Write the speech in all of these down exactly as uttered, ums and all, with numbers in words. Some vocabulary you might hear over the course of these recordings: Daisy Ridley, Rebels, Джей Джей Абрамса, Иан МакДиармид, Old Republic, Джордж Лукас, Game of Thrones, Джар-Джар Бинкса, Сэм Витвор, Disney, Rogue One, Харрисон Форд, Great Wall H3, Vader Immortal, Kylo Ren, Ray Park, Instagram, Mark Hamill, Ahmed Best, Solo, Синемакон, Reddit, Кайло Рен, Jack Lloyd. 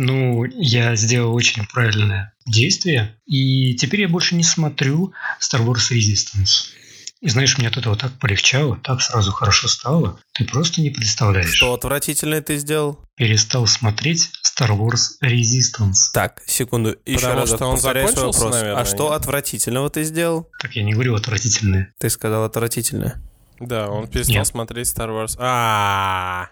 ну, я сделал очень правильное действие, и теперь я больше не смотрю Star Wars Resistance. И знаешь, мне от этого так полегчало, так сразу хорошо стало. Ты просто не представляешь. Что отвратительное ты сделал? Перестал смотреть Star Wars Resistance. Так, секунду. Еще Потому раз что он закончился, вопрос. Наверное. А что отвратительного ты сделал? Так, я не говорю отвратительное. Ты сказал отвратительное. Да, он перестал Нет. смотреть Star Wars. А-а-а!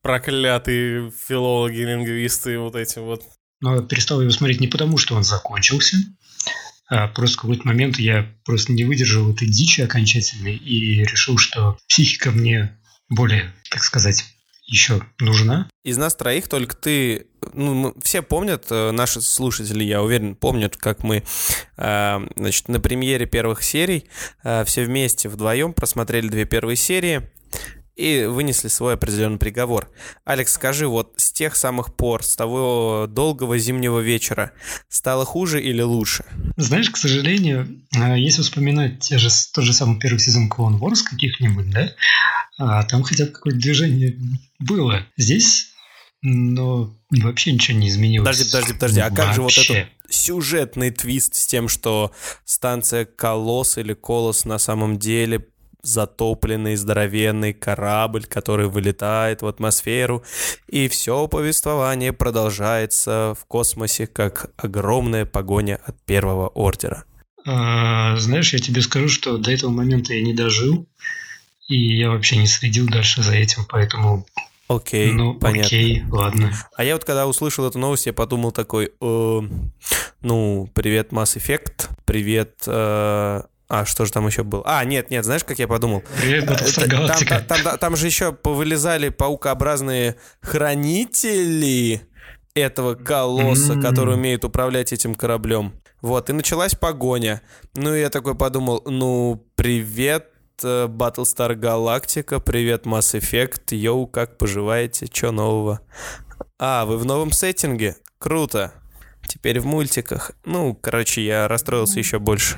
Проклятые филологи, лингвисты, вот эти вот. Но перестал его смотреть не потому, что он закончился. А просто в какой-то момент я просто не выдержал этой дичи окончательной и решил, что психика мне более, так сказать, еще нужна. Из нас троих только ты... Ну, мы, все помнят, наши слушатели, я уверен, помнят, как мы э, значит, на премьере первых серий э, все вместе вдвоем просмотрели две первые серии и вынесли свой определенный приговор. Алекс, скажи, вот с тех самых пор, с того долгого зимнего вечера, стало хуже или лучше? Знаешь, к сожалению, если вспоминать те же, тот же самый первый сезон Clone Wars каких-нибудь, да, а там хотя бы какое-то движение было. Здесь, но вообще ничего не изменилось. Подожди, подожди, подожди, а как вообще же вот этот сюжетный твист с тем, что станция Колосс или Колосс на самом деле... затопленный, здоровенный корабль, который вылетает в атмосферу, и все повествование продолжается в космосе, как огромная погоня от Первого Ордера. А, знаешь, я тебе скажу, что до этого момента я не дожил, и я вообще не следил дальше за этим, поэтому... Окей, ну, понятно. Окей, ладно. А я вот когда услышал эту новость, я подумал такой, э, ну, привет, Mass Effect, привет... Э, А, что же там еще было? А, нет, нет, знаешь, как я подумал? Привет, Battlestar Galactica. Там, там, там, там же еще повылезали паукообразные хранители этого колосса, mm-hmm. которые умеют управлять этим кораблем. Вот, и началась погоня. Ну, я такой подумал, ну, привет, Battlestar Galactica, привет, Mass Effect, йоу, как поживаете, че нового? А, вы в новом сеттинге? Круто. Теперь в мультиках. Ну, короче, я расстроился еще больше.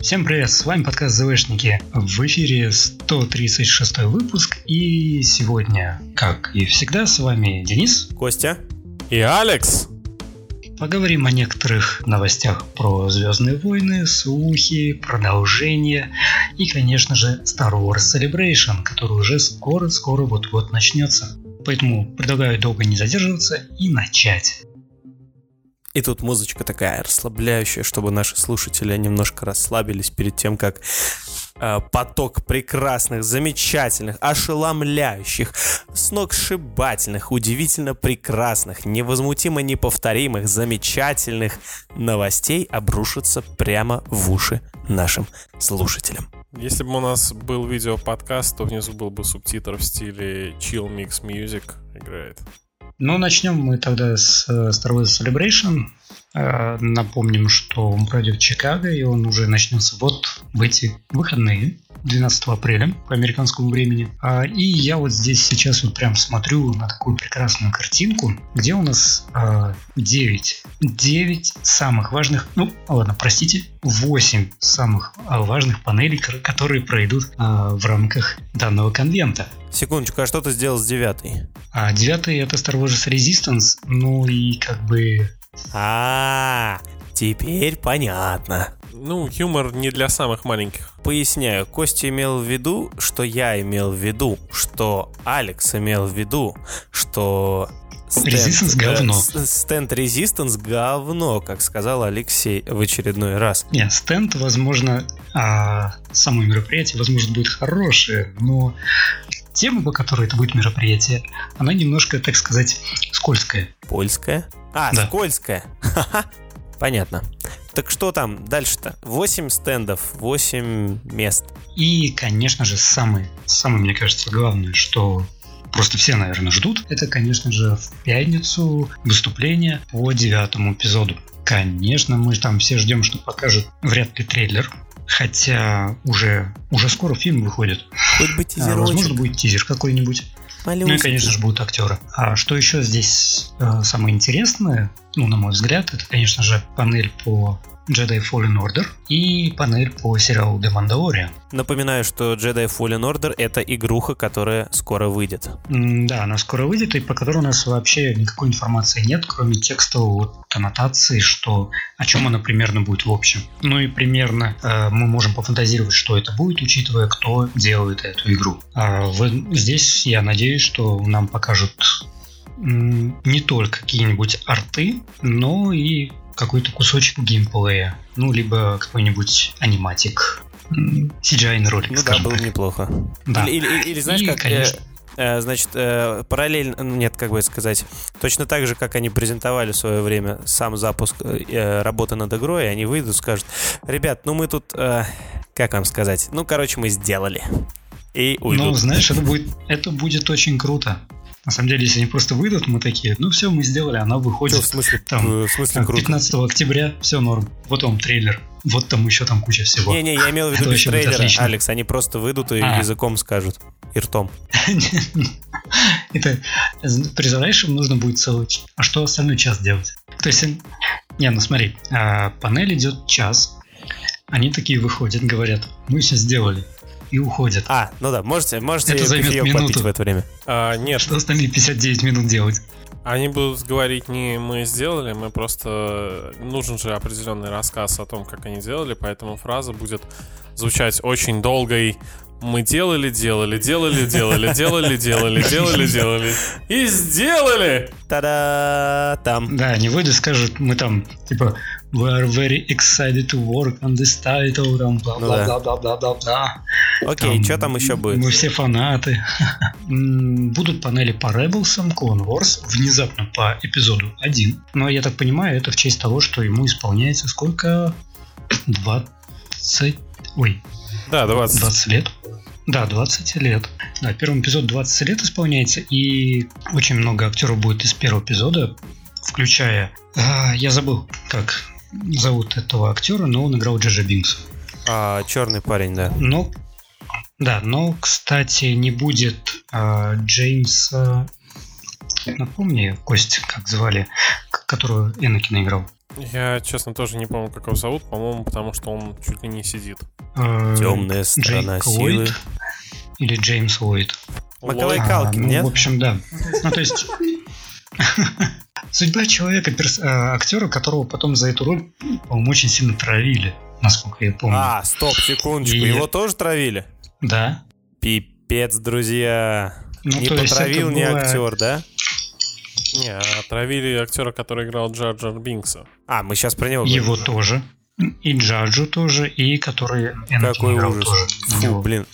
Всем привет, с вами подкаст «ЗВшники». В эфире сто тридцать шестой выпуск, и сегодня, как и всегда, с вами Денис, Костя и Алекс. Поговорим о некоторых новостях про «Звездные войны», слухи, продолжение и, конечно же, Star Wars Celebration, который уже скоро-скоро вот-вот начнется. Поэтому предлагаю долго не задерживаться и начать. И тут музычка такая расслабляющая, чтобы наши слушатели немножко расслабились перед тем, как э, поток прекрасных, замечательных, ошеломляющих, сногсшибательных, удивительно прекрасных, невозмутимо неповторимых, замечательных новостей обрушится прямо в уши нашим слушателям. Если бы у нас был видеоподкаст, то внизу был бы субтитр в стиле Chill Mix Music играет. Ну, начнем мы тогда с Star Wars Celebration. Напомним, что он пройдет в Чикаго, и он уже начнется вот в эти выходные, двенадцатого апреля по американскому времени. И я вот здесь сейчас вот прям смотрю на такую прекрасную картинку, где у нас девять, девять самых важных, ну ладно, простите, восемь самых важных панелей, которые пройдут в рамках данного конвента. Секундочку, а что ты сделал с девятой? А девятый — это Star Wars Resistance, ну и как бы... А, теперь понятно. Ну, юмор не для самых маленьких. Поясняю, Костя имел в виду, что я имел в виду, что Алекс имел в виду, что... Резистанс говно. Стенд Резистанс говно, как сказал Алексей в очередной раз. Нет, стенд, возможно, а, само мероприятие, возможно, будет хорошее, но тема, по которой это будет мероприятие, она немножко, так сказать, скользкая. Польская? А, да. Скользкая. Ха-ха. Понятно. Так что там дальше-то? восемь стендов, восемь мест. И, конечно же, самое, самое, мне кажется, главное, что... Просто все, наверное, ждут. Это, конечно же, в пятницу выступление по девятому эпизоду. Конечно, мы там все ждем, что покажут вряд ли трейлер. Хотя уже, уже скоро фильм выходит. Хоть бы тизер. А, возможно, будет тизер какой-нибудь. Малюсь. Ну и, конечно же, будут актеры. А что еще здесь э, самое интересное, ну, на мой взгляд, это, конечно же, панель по Jedi Fallen Order и панель по сериалу The Mandalorian. Напоминаю, что Jedi Fallen Order — это игруха, которая скоро выйдет. Да, она скоро выйдет, и по которой у нас вообще никакой информации нет, кроме текстовой аннотации, что, о чем она примерно будет в общем. Ну и примерно э, мы можем пофантазировать, что это будет, учитывая, кто делает эту игру. А вы, здесь я надеюсь, что нам покажут м- не только какие-нибудь арты, но и какой-то кусочек геймплея, ну, либо какой-нибудь аниматик, си джи ай-ный ролик, ну, скажем да, было так. Неплохо. Да. Или, или, или знаешь, и, как... Конечно... Э, значит, э, параллельно... Нет, как бы сказать... Точно так же, как они презентовали в свое время сам запуск э, работы над игрой, они выйдут и скажут: ребят, ну мы тут... Э, как вам сказать? Ну, короче, мы сделали. И уйдут. Ну, знаешь, это будет, это будет очень круто. На самом деле, если они просто выйдут, мы такие: ну все, мы сделали, она выходит. Что, в смысле, там, в смысле там, пятнадцатого октября, все норм. Вот вам трейлер, вот там еще там куча всего. Не-не, я имел в виду без трейлера, Алекс, они просто выйдут и а. языком скажут, и ртом. Это призывающим нужно будет целый час. А что остальной час делать? То есть, не, ну смотри, панель идет час, они такие выходят, говорят: мы сейчас сделали. И уходят. А, ну да, можете, можете это займет минуту в это время. А, нет. Что остальные пятьдесят девять минут делать? Они будут говорить: не мы сделали, мы просто... Нужен же определенный рассказ о том, как они делали, поэтому фраза будет звучать очень долгой: мы делали, делали, делали, делали, делали, делали, делали, делали и сделали! Та-да! Там. Да, они выйдут, скажут: мы там, типа, we are very excited to work on this title, там, бла-бла-бла-бла-бла-бла-бла. Окей, что там еще будет? Мы все фанаты. Будут панели по Rebels, Clone Wars, внезапно по эпизоду один. Но я так понимаю, это в честь того, что ему исполняется сколько? двадцать... Ой. Да, двадцать. двадцать лет. Да, двадцать лет. Да, первый эпизод двадцать лет исполняется, и очень много актеров будет из первого эпизода, включая... А, я забыл, как зовут этого актера, но он играл Джи Джи Бинкса. А, черный парень, да. Но... Да, но, кстати, не будет а, Джеймса... Напомни, Кость, как звали, которого Энакин играл. Я, честно, тоже не помню, как его зовут. По-моему, потому что он чуть ли не сидит. Темная сторона силы. Или Джеймс Ллойд. Маколей Калкин, нет? В общем, да. Ну, то есть... Судьба человека, актера, которого потом за эту роль, по-моему, очень сильно травили, насколько я помню. А, стоп, секундочку. Его тоже травили? Да. Пипец, друзья. Не потравил не актер, да? Не, отравили актера, который играл Джар-Джар Бинкса. А, мы сейчас про него говорим. Его тоже. И Джаджу тоже, и который... Какой ужас. Фу, блин.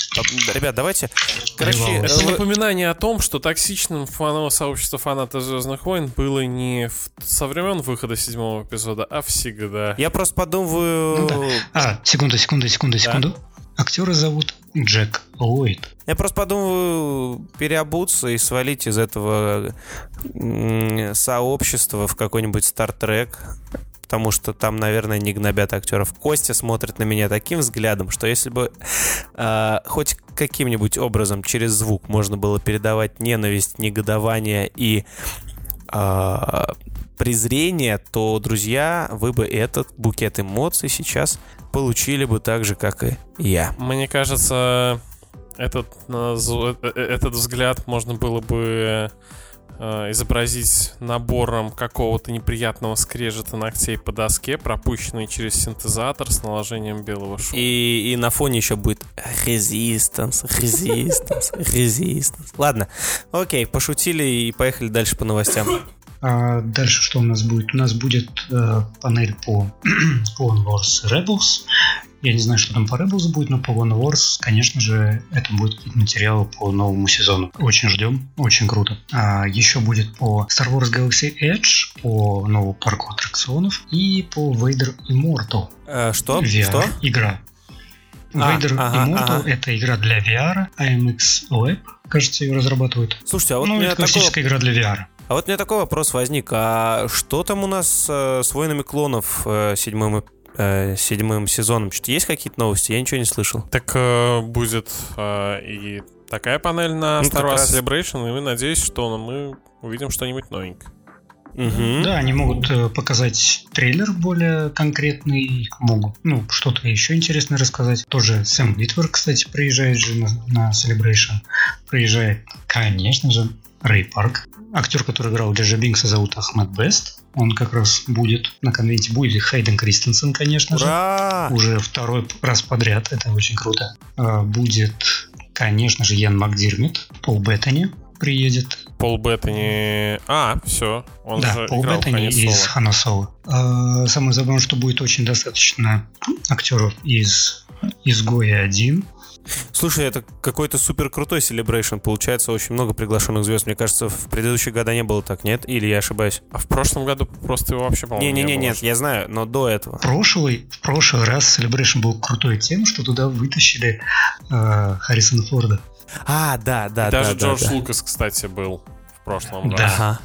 Ребят, давайте... Короче, напоминание о том, что токсичным фановое сообщество фанатов «Звездных войн» было не со времен выхода седьмого эпизода, а всегда. Я просто подумываю... Ну, да. А, секунду, секунду, секунду, секунду. Да? Актера зовут Джек Ллойд. Я просто подумываю переобуться и свалить из этого сообщества в какой-нибудь Стартрек, потому что там, наверное, не гнобят актеров. Костя смотрит на меня таким взглядом, что если бы э, хоть каким-нибудь образом через звук можно было передавать ненависть, негодование и э, презрение, то, друзья, вы бы этот букет эмоций сейчас получили бы так же, как и я. Мне кажется, этот, этот взгляд можно было бы изобразить набором какого-то неприятного скрежета ногтей по доске, пропущенный через синтезатор с наложением белого шума. И, и на фоне еще будет Resistance, Resistance, Resistance. Ладно, окей, пошутили и поехали дальше по новостям. А дальше что у нас будет? У нас будет э, панель по Clone Wars Rebels. Я не знаю, что там по Rebels будет, но по Clone Wars, конечно же, это будут материалы по новому сезону. Очень ждем, очень круто. А еще будет по Star Wars Galaxy Edge, по новому парку аттракционов и по Vader Immortal. Э, что? ви ар что? Игра. А, Vader ага, Immortal ага. Это игра для ви ар, эй эм экс Lab, кажется, ее разрабатывают. Слушайте, а вот ну, у меня это такого... классическая игра для ви ар. А вот у меня такой вопрос возник. А что там у нас э, с «Войнами клонов» э, седьмым, э, седьмым сезоном? Что-то есть какие-то новости? Я ничего не слышал. Так э, будет э, и такая панель на ну, Star Wars Celebration, и мы надеемся, что мы увидим что-нибудь новенькое. Угу. Да, они могут показать трейлер более конкретный, могут, ну, что-то еще интересное рассказать. Тоже Сэм Витвор, кстати, приезжает же на, на Celebration. Приезжает, конечно же, Рэй Парк. Актер, который играл Джей Джей Бинкса, зовут Ахмед Бест. Он как раз будет на конвенте. Будет и Хайден Кристенсен, конечно же. Ура! Уже второй раз подряд. Это очень круто. Будет, конечно же, Иан МакДиармид. Пол Беттани приедет. Пол Беттани... А, все. Он да, же Пол Беттани из Хана Соло. Самое забавное, что будет очень достаточно актеров из «Изгоя-один». Слушай, это какой-то супер крутой Celebration. Получается, очень много приглашенных звезд. Мне кажется, в предыдущие года не было так, нет? Или я ошибаюсь? А в прошлом году просто его вообще, по-моему, не, не, не, не было. Нет, я знаю, но до этого прошлый, в прошлый раз Celebration был крутой тем, что туда вытащили э, Харрисона Форда. А, да, да, и да. Даже да, Джордж да, Лукас, кстати, был в прошлом году. Да.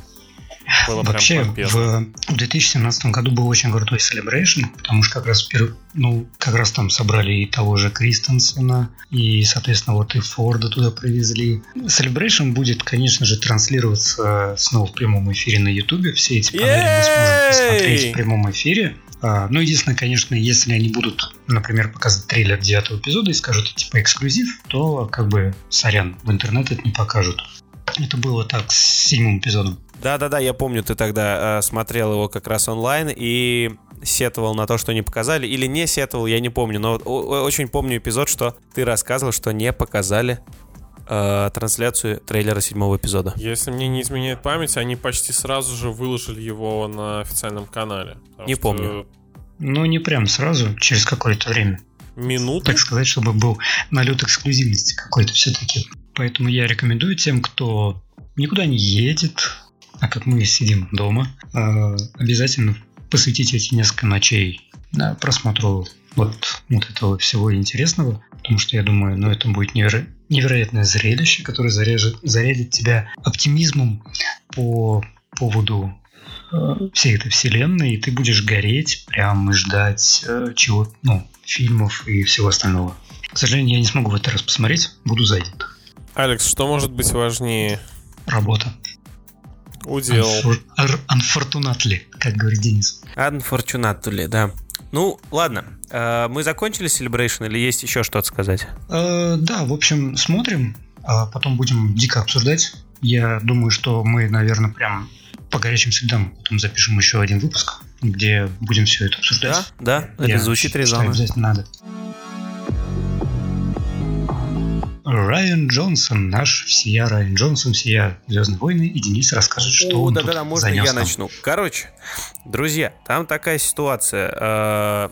Было вообще, в две тысячи семнадцатом году был очень крутой Celebration, потому что как раз, ну, как раз там собрали и того же Кристенсена, и, соответственно, вот и Форда туда привезли. Celebration будет, конечно же, транслироваться снова в прямом эфире на Ютубе. Все эти панели мы сможем посмотреть в прямом эфире. А, ну, единственное, конечно, если они будут, например, показывать трейлер девятого эпизода и скажут, типа, эксклюзив, то, как бы, сорян, в интернет это не покажут. Это было так с седьмым эпизодом. Да-да-да, я помню, ты тогда э, смотрел его как раз онлайн и сетовал на то, что не показали. Или не сетовал, я не помню. Но о- очень помню эпизод, что ты рассказывал, что не показали э, трансляцию трейлера седьмого эпизода. Если мне не изменяет память, они почти сразу же выложили его на официальном канале. Не что... помню. Ну, не прям сразу, через какое-то время. Минуты? Так сказать, чтобы был налет эксклюзивности какой-то все-таки. Поэтому я рекомендую тем, кто никуда не едет, а как мы сидим дома, обязательно посвятить эти несколько ночей просмотру вот, вот этого всего интересного. Потому что я думаю, ну, это будет неверо- невероятное зрелище, которое заряжет, зарядит тебя оптимизмом по поводу всей этой вселенной. И ты будешь гореть прям и ждать чего, ну, фильмов и всего остального. К сожалению, я не смогу в этот раз посмотреть, буду занят. Алекс, что может быть важнее? Работа. Удел. Unfortunately, как говорит Денис. Unfortunately, да. Ну, ладно. Мы закончили Celebration или есть еще что-то сказать? Э, да, в общем, смотрим, а потом будем дико обсуждать. Я думаю, что мы, наверное, прям по горячим следам потом запишем еще один выпуск, где будем все это обсуждать. Да, да, это звучит резонно. Обязательно надо. Райан Джонсон, наш всея Райан Джонсон, всея «Звездные войны», и Денис расскажет, что О, он да, тут да, можно занес я там. Начну. Короче, друзья, там такая ситуация.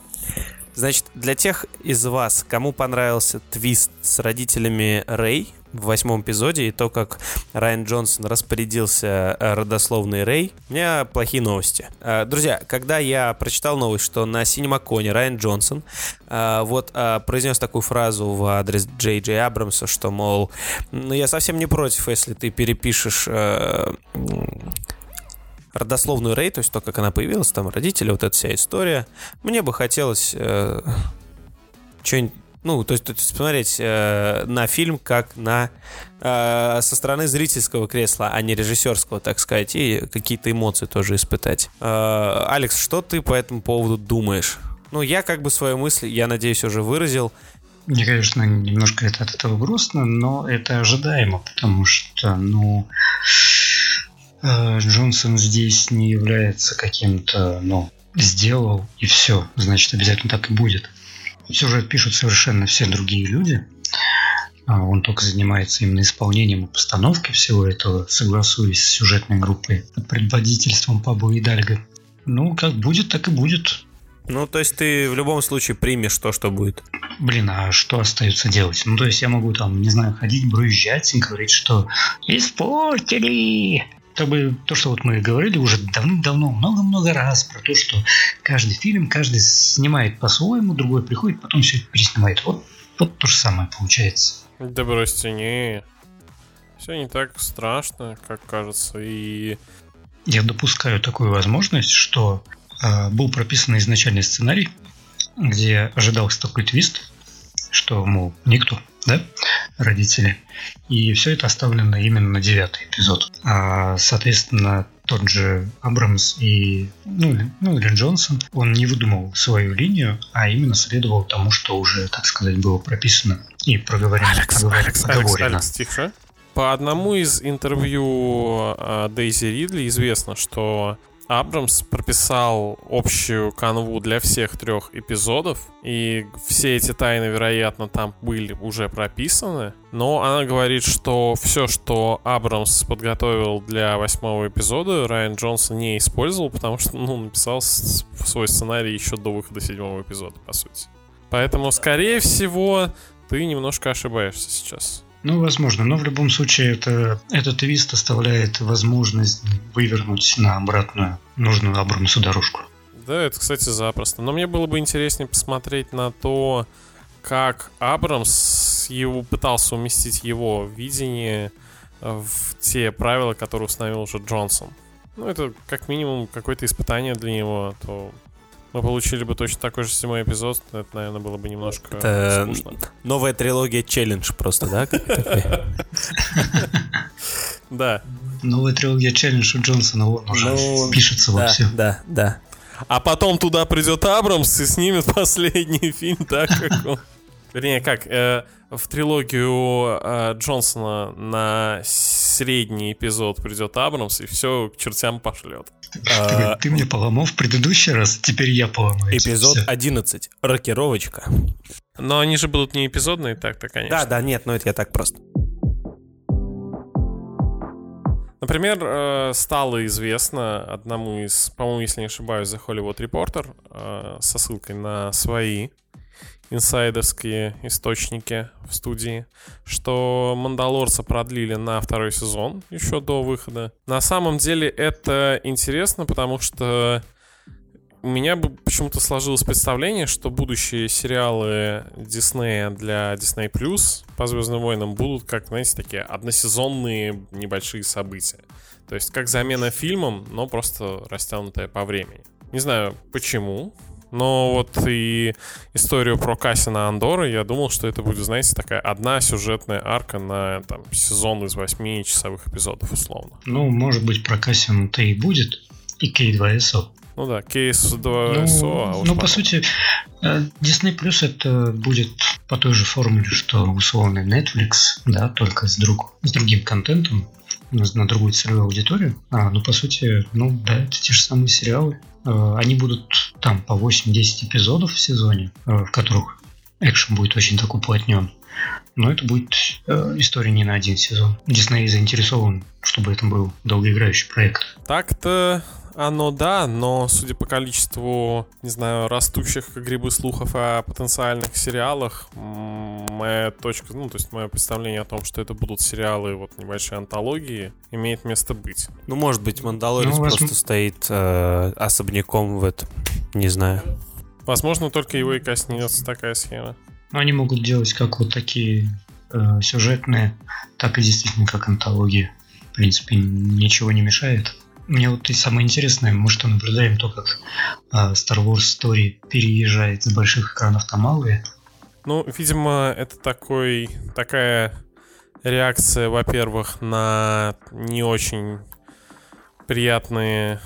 Значит, для тех из вас, кому понравился твист с родителями Рэй в восьмом эпизоде и то, как Райан Джонсон распорядился родословной Рэй, у меня плохие новости. Друзья, когда я прочитал новость, что на Синемаконе Райан Джонсон вот произнес такую фразу в адрес Джей Джей Абрамса, что, мол, ну я совсем не против, если ты перепишешь родословную Рэй, то есть то, как она появилась, там родители, вот эта вся история. Мне бы хотелось э, что-нибудь, ну, то есть, то есть посмотреть э, на фильм как на э, со стороны зрительского кресла, а не режиссерского, так сказать, и какие-то эмоции тоже испытать. Э, Алекс, что ты по этому поводу думаешь? Ну, я как бы свою мысль, я надеюсь, уже выразил. Мне, конечно, немножко это, от этого грустно, но это ожидаемо, потому что, ну... Джонсон здесь не является каким-то, ну, сделал и все, значит, обязательно так и будет. Сюжет пишут совершенно все другие люди. Он только занимается именно исполнением и постановкой всего этого, согласуясь с сюжетной группой под предводительством Пабло Идальго. Ну, как будет, так и будет. Ну, то есть ты в любом случае примешь то, что будет. Блин, а что остается делать? Ну, то есть я могу там, не знаю, ходить, брызжать и говорить, что «Испортили!» Как бы то, что вот мы говорили уже давным-давно, много-много раз про то, что каждый фильм, каждый снимает по-своему, другой приходит, потом все это переснимает. Вот, вот то же самое получается. Да бросьте, не. Все не так страшно, как кажется. И я допускаю такую возможность, что э, был прописан изначальный сценарий, где ожидался такой твист, что, мол, никто, да, родители. И все это оставлено именно на девятый эпизод. А, соответственно, тот же Абрамс и ну, ну, или Джонсон, он не выдумал свою линию, а именно следовал тому, что уже, так сказать, было прописано и проговорено. Алекс, Алекс, Алекс, Алекс, тихо. По одному из интервью Дейзи Ридли известно, что Абрамс прописал общую канву для всех трех эпизодов, и все эти тайны, вероятно, там были уже прописаны. Но она говорит, что все, что Абрамс подготовил для восьмого эпизода, Райан Джонсон не использовал, потому что, ну, написал свой сценарий еще до выхода седьмого эпизода, по сути. Поэтому, скорее всего, ты немножко ошибаешься сейчас. Ну, возможно, но в любом случае это, этот твист оставляет возможность вывернуть на обратную нужную Абрамсу дорожку. Да, это, кстати, запросто. Но мне было бы интереснее посмотреть на то, как Абрамс его, пытался уместить его видение в те правила, которые установил уже Джонсон. Ну, это как минимум какое-то испытание для него, то... мы получили бы точно такой же седьмой эпизод. Это, наверное, было бы немножко это скучно. Новая трилогия «Челлендж» просто, да? Да. Новая трилогия «Челлендж» у Джонсона уже пишется во всем. Да, да. А потом туда придет Абрамс и снимет последний фильм, так как он... Вернее, как, в трилогию Джонсона на средний эпизод придет Абрамс и все к чертям пошлет. А, ты мне поломал в предыдущий раз, теперь я поломаю. Эпизод все. одиннадцать. Рокировочка. Но они же будут не эпизодные, так-то, конечно. Да, да, нет, но это я так просто. Например, э, стало известно одному из, по-моему, если не ошибаюсь, The Hollywood Reporter, э, со ссылкой на свои инсайдерские источники в студии, что «Мандалорца» продлили на второй сезон еще до выхода. На самом деле это интересно, потому что у меня почему-то сложилось представление, что будущие сериалы Диснея для Disney Plus по «Звездным войнам» будут, как, знаете, такие односезонные небольшие события. То есть как замена фильмом, но просто растянутая по времени. Не знаю почему, но вот и историю про Кассиана Андора, я думал, что это будет, знаете, такая одна сюжетная арка на там, сезон из восьми часовых эпизодов, условно. Ну, может быть, про Кассиана-то и будет, и кей два эс о. Ну да, кей два эс о. Ну, а ну по сути, Disney Plus это будет по той же формуле, что условный Netflix, да, только с, друг, с другим контентом, на другую целевую аудиторию. А, ну, по сути, ну да, это те же самые сериалы. Они будут там по восемь-десять эпизодов в сезоне, в которых экшен будет очень так уплотнен. Но это будет история не на один сезон. Дисней заинтересован, чтобы это был долгоиграющий проект. Так-то оно да, но судя по количеству, не знаю, растущих как грибы слухов о потенциальных сериалах, моя точка, ну, то есть мое представление о том, что это будут сериалы, вот, небольшие антологии, имеет место быть. Ну, может быть, «Мандалорец» ну, просто вас... стоит э, особняком в этом, не знаю. Возможно, только его и коснется такая схема. Ну, они могут делать как вот такие э, сюжетные, так и действительно как антологии. В принципе, ничего не мешает. Мне вот и самое интересное, мы что наблюдаем, то как э, Star Wars Story переезжает с больших экранов на малые. Ну, видимо, это такой, такая реакция, во-первых, на не очень приятные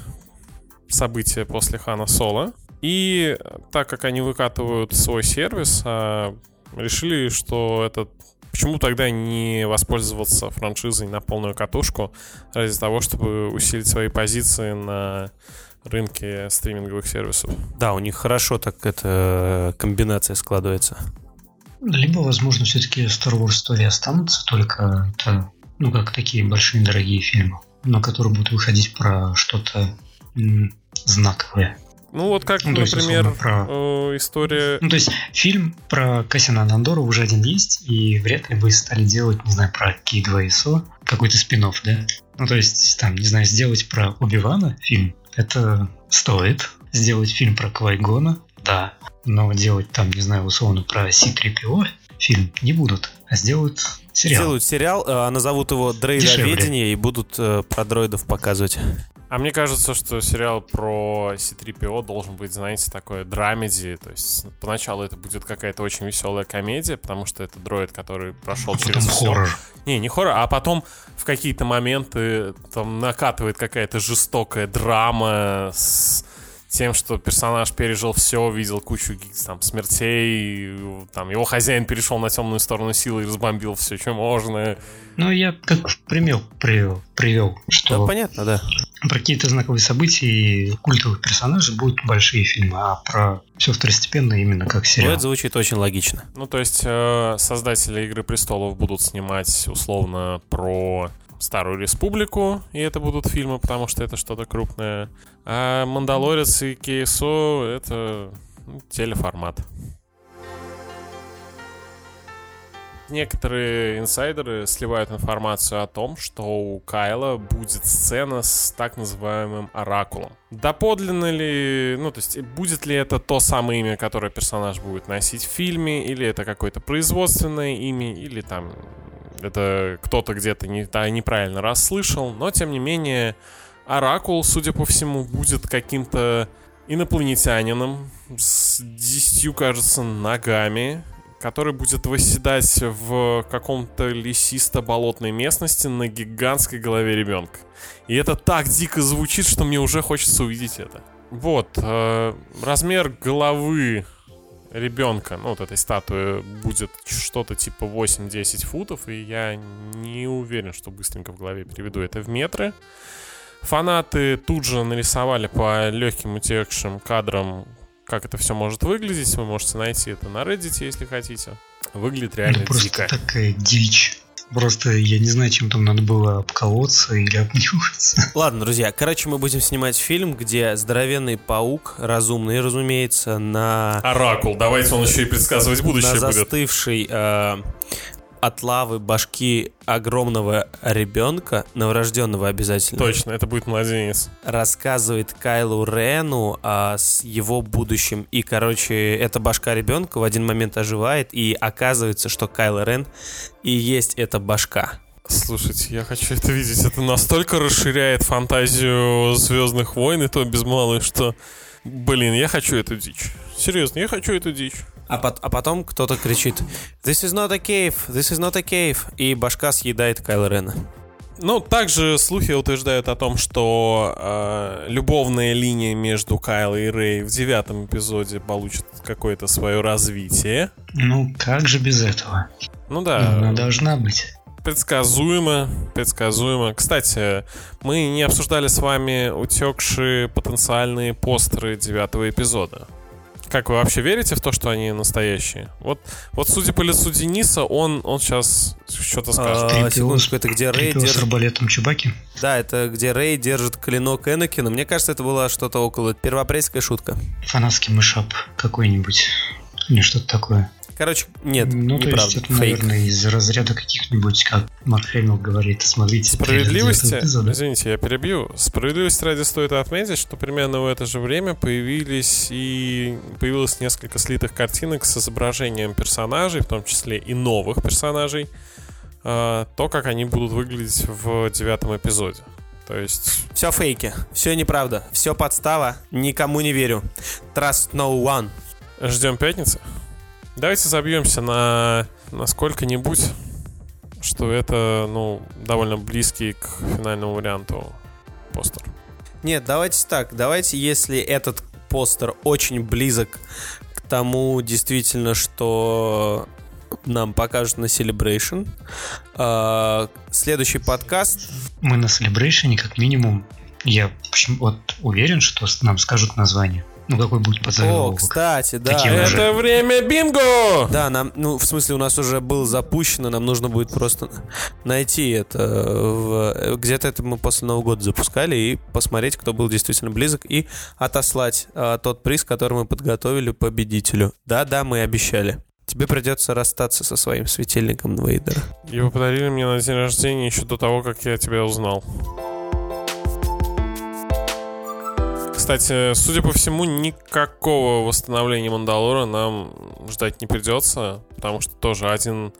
события после Хана Соло. И так как они выкатывают свой сервис, э, решили, что этот... Почему тогда не воспользоваться франшизой на полную катушку ради того, чтобы усилить свои позиции на рынке стриминговых сервисов? Да, у них хорошо так эта комбинация складывается. Либо, возможно, все-таки Star Wars Story останутся, только это, ну, как такие большие дорогие фильмы, на которые будут выходить про что-то м- знаковое. Ну вот как, ну, например, есть, условно, про... история... Ну то есть фильм про Кассиана Андора уже один есть, и вряд ли бы стали делать, не знаю, про кей два эс о какой-то спин-офф, да? Ну то есть, там, не знаю, сделать про Оби-Вана фильм, это стоит. Сделать фильм про Квай-Гона, да. Но делать там, не знаю, условно, про си три пи о фильм не будут, а сделают сериал. Сделают сериал, а назовут его «Дроидоведение» и будут про дроидов показывать. А мне кажется, что сериал про си три пи о должен быть, знаете, такое драмеди. То есть поначалу это будет какая-то очень веселая комедия, потому что это дроид, который прошел а через все. Хоррор. Не, не хоррор, а потом в какие-то моменты там накатывает какая-то жестокая драма с тем, что персонаж пережил все, видел кучу там смертей, там его хозяин перешел на темную сторону силы и разбомбил все, что можно. Ну, я как пример привел, привел, что да, понятно, да. Про какие-то знаковые события и культовых персонажей будут большие фильмы, а про все второстепенно именно как сериал. Ну, это звучит очень логично. Ну, то есть э, создатели «Игры престолов» будут снимать условно про Старую Республику, и это будут фильмы, потому что это что-то крупное. А «Мандалорец» и «кей эс о» — это телеформат. Некоторые инсайдеры сливают информацию о том, что у Кайла будет сцена с так называемым оракулом. Доподлинно ли, ну то есть будет ли это то самое имя, которое персонаж будет носить в фильме, или это какое-то производственное имя, или там это кто-то где-то не, да, неправильно расслышал, но тем не менее оракул, судя по всему, будет каким-то инопланетянином с десятью, кажется, ногами, который будет восседать в каком-то лесисто-болотной местности на гигантской голове ребенка. И это так дико звучит, что мне уже хочется увидеть это. Вот, э, размер головы ребенка, ну вот этой статуи, будет что-то типа восемь-десять футов, и я не уверен, что быстренько в голове переведу это в метры. Фанаты тут же нарисовали по легким утекшим кадрам, как это все может выглядеть. Вы можете найти это на Reddit, если хотите. Выглядит реально просто дико. Просто такая дичь. Просто я не знаю, чем там надо было обколоться или обнюхаться. Ладно, друзья, короче, мы будем снимать фильм, где здоровенный паук, разумный, разумеется, на... Оракул, давайте он еще и предсказывать будущее будет. На застывший э, от лавы башки огромного ребенка, новорожденного обязательно. Точно, это будет младенец. Рассказывает Кайлу Рену о с его будущем. И, короче, эта башка ребенка в один момент оживает, и оказывается, что Кайло Рен и есть эта башка. Слушайте, я хочу это видеть. Это настолько расширяет фантазию «Звездных войн», и то без малой, что... Блин, я хочу эту дичь. Серьезно, я хочу эту дичь. А, под, а потом кто-то кричит: This is not a cave, this is not a cave. И башка съедает Кайло Рена. Ну, также слухи утверждают о том, что э, любовная линия между Кайло и Рей в девятом эпизоде получит какое-то свое развитие. Ну, как же без этого? Ну да. Она должна быть. Предсказуемо, предсказуемо. Кстати, мы не обсуждали с вами утекшие потенциальные постеры девятого эпизода. Как вы вообще верите в то, что они настоящие? Вот, вот судя по лицу Дениса, он, он сейчас что-то скажет. А, секундочку, это где Рей держит... с арбалетом Чубаки? Да, это где Рей держит клинок Энакина. Мне кажется, это была что-то около первоапрельская шутка. Фанатский мышап какой-нибудь. Или что-то такое. Короче, нет, ну, неправда. Ну, то есть это, фейк. Наверное, из разряда каких-нибудь, как Марк Хэмилл говорит, смотрите... Справедливости, извините, я перебью. Справедливости ради стоит отметить, что примерно в это же время появились и... появилось несколько слитых картинок с изображением персонажей, в том числе и новых персонажей, э, то, как они будут выглядеть в девятом эпизоде. То есть... Все фейки, все неправда, все подстава, никому не верю. Trust no one. Ждем пятницы. Давайте забьемся на, на сколько-нибудь, что это, ну, довольно близкий к финальному варианту постер. Нет, давайте так, давайте, если этот постер очень близок к тому, действительно, что нам покажут на Celebration, э, следующий подкаст... Мы на Celebration, как минимум, я вот уверен, что нам скажут название. Ну, какой будет подзаголовок. О, кстати, да. Таким это уже... время бинго! Да, нам, ну, в смысле, у нас уже было запущено, нам нужно будет просто найти это. В... Где-то это мы после Нового года запускали и посмотреть, кто был действительно близок, и отослать а, тот приз, который мы подготовили победителю. Да-да, мы обещали. Тебе придется расстаться со своим светильником Вейдера. Его подарили мне на день рождения еще до того, как я тебя узнал. Кстати, судя по всему, никакого восстановления Мандалора нам ждать не придется, потому что тоже один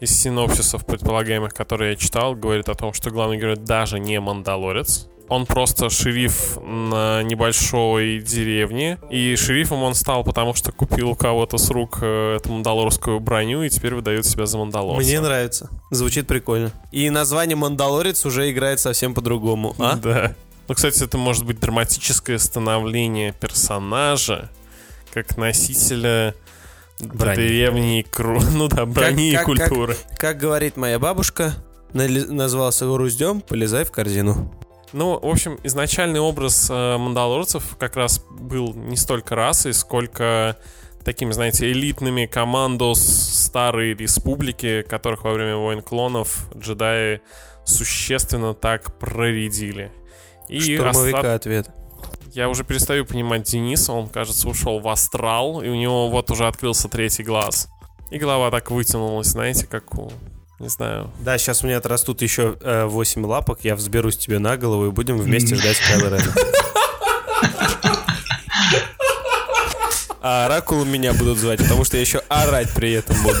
из синопсисов предполагаемых, который я читал, говорит о том, что главный герой даже не мандалорец. Он просто шериф на небольшой деревне. И шерифом он стал, потому что купил у кого-то с рук эту мандалорскую броню и теперь выдает себя за мандалорца. Мне нравится, звучит прикольно. И название «Мандалорец» уже играет совсем по-другому, а? Да. Ну, кстати, это может быть драматическое становление персонажа как носителя брони. Древней кру... ну, да, брони как, и как, культуры. Как, как говорит моя бабушка, назвался его груздем, полезай в корзину. Ну, в общем, изначальный образ э, мандалорцев как раз был не столько расой, сколько такими, знаете, элитными командос старой республики, которых во время войн клонов джедаи существенно так проредили. И штурмовика остат... ответ. Я уже перестаю понимать Дениса, он, кажется, ушел в астрал, и у него вот уже открылся третий глаз. И голова так вытянулась, знаете, как у... Не знаю. Да, сейчас у меня отрастут еще э, восемь лапок, я взберусь тебе на голову и будем вместе ждать Кайло Рена. А оракулы меня будут звать, потому что я еще орать при этом буду.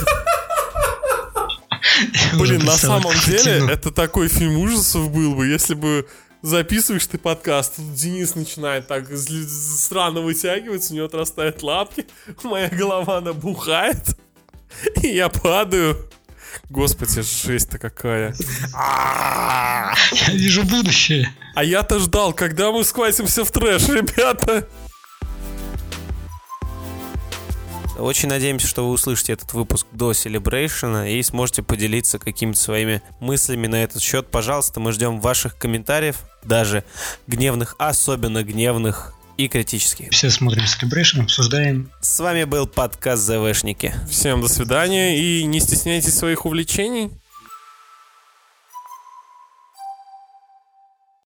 Блин, на самом деле, это такой фильм ужасов был бы, если бы записываешь ты подкаст, тут Денис начинает так странно вытягиваться, у него отрастают лапки, моя голова набухает, и я падаю. Господи, жесть-то какая. Я вижу будущее. А я-то ждал, когда мы схватимся в трэш, ребята. Очень надеемся, что вы услышите этот выпуск до Celebration и сможете поделиться какими-то своими мыслями на этот счет. Пожалуйста, мы ждем ваших комментариев, даже гневных, особенно гневных и критических. Все смотрим Celebration, обсуждаем. С вами был подкаст «ЗВшники». Всем до свидания и не стесняйтесь своих увлечений.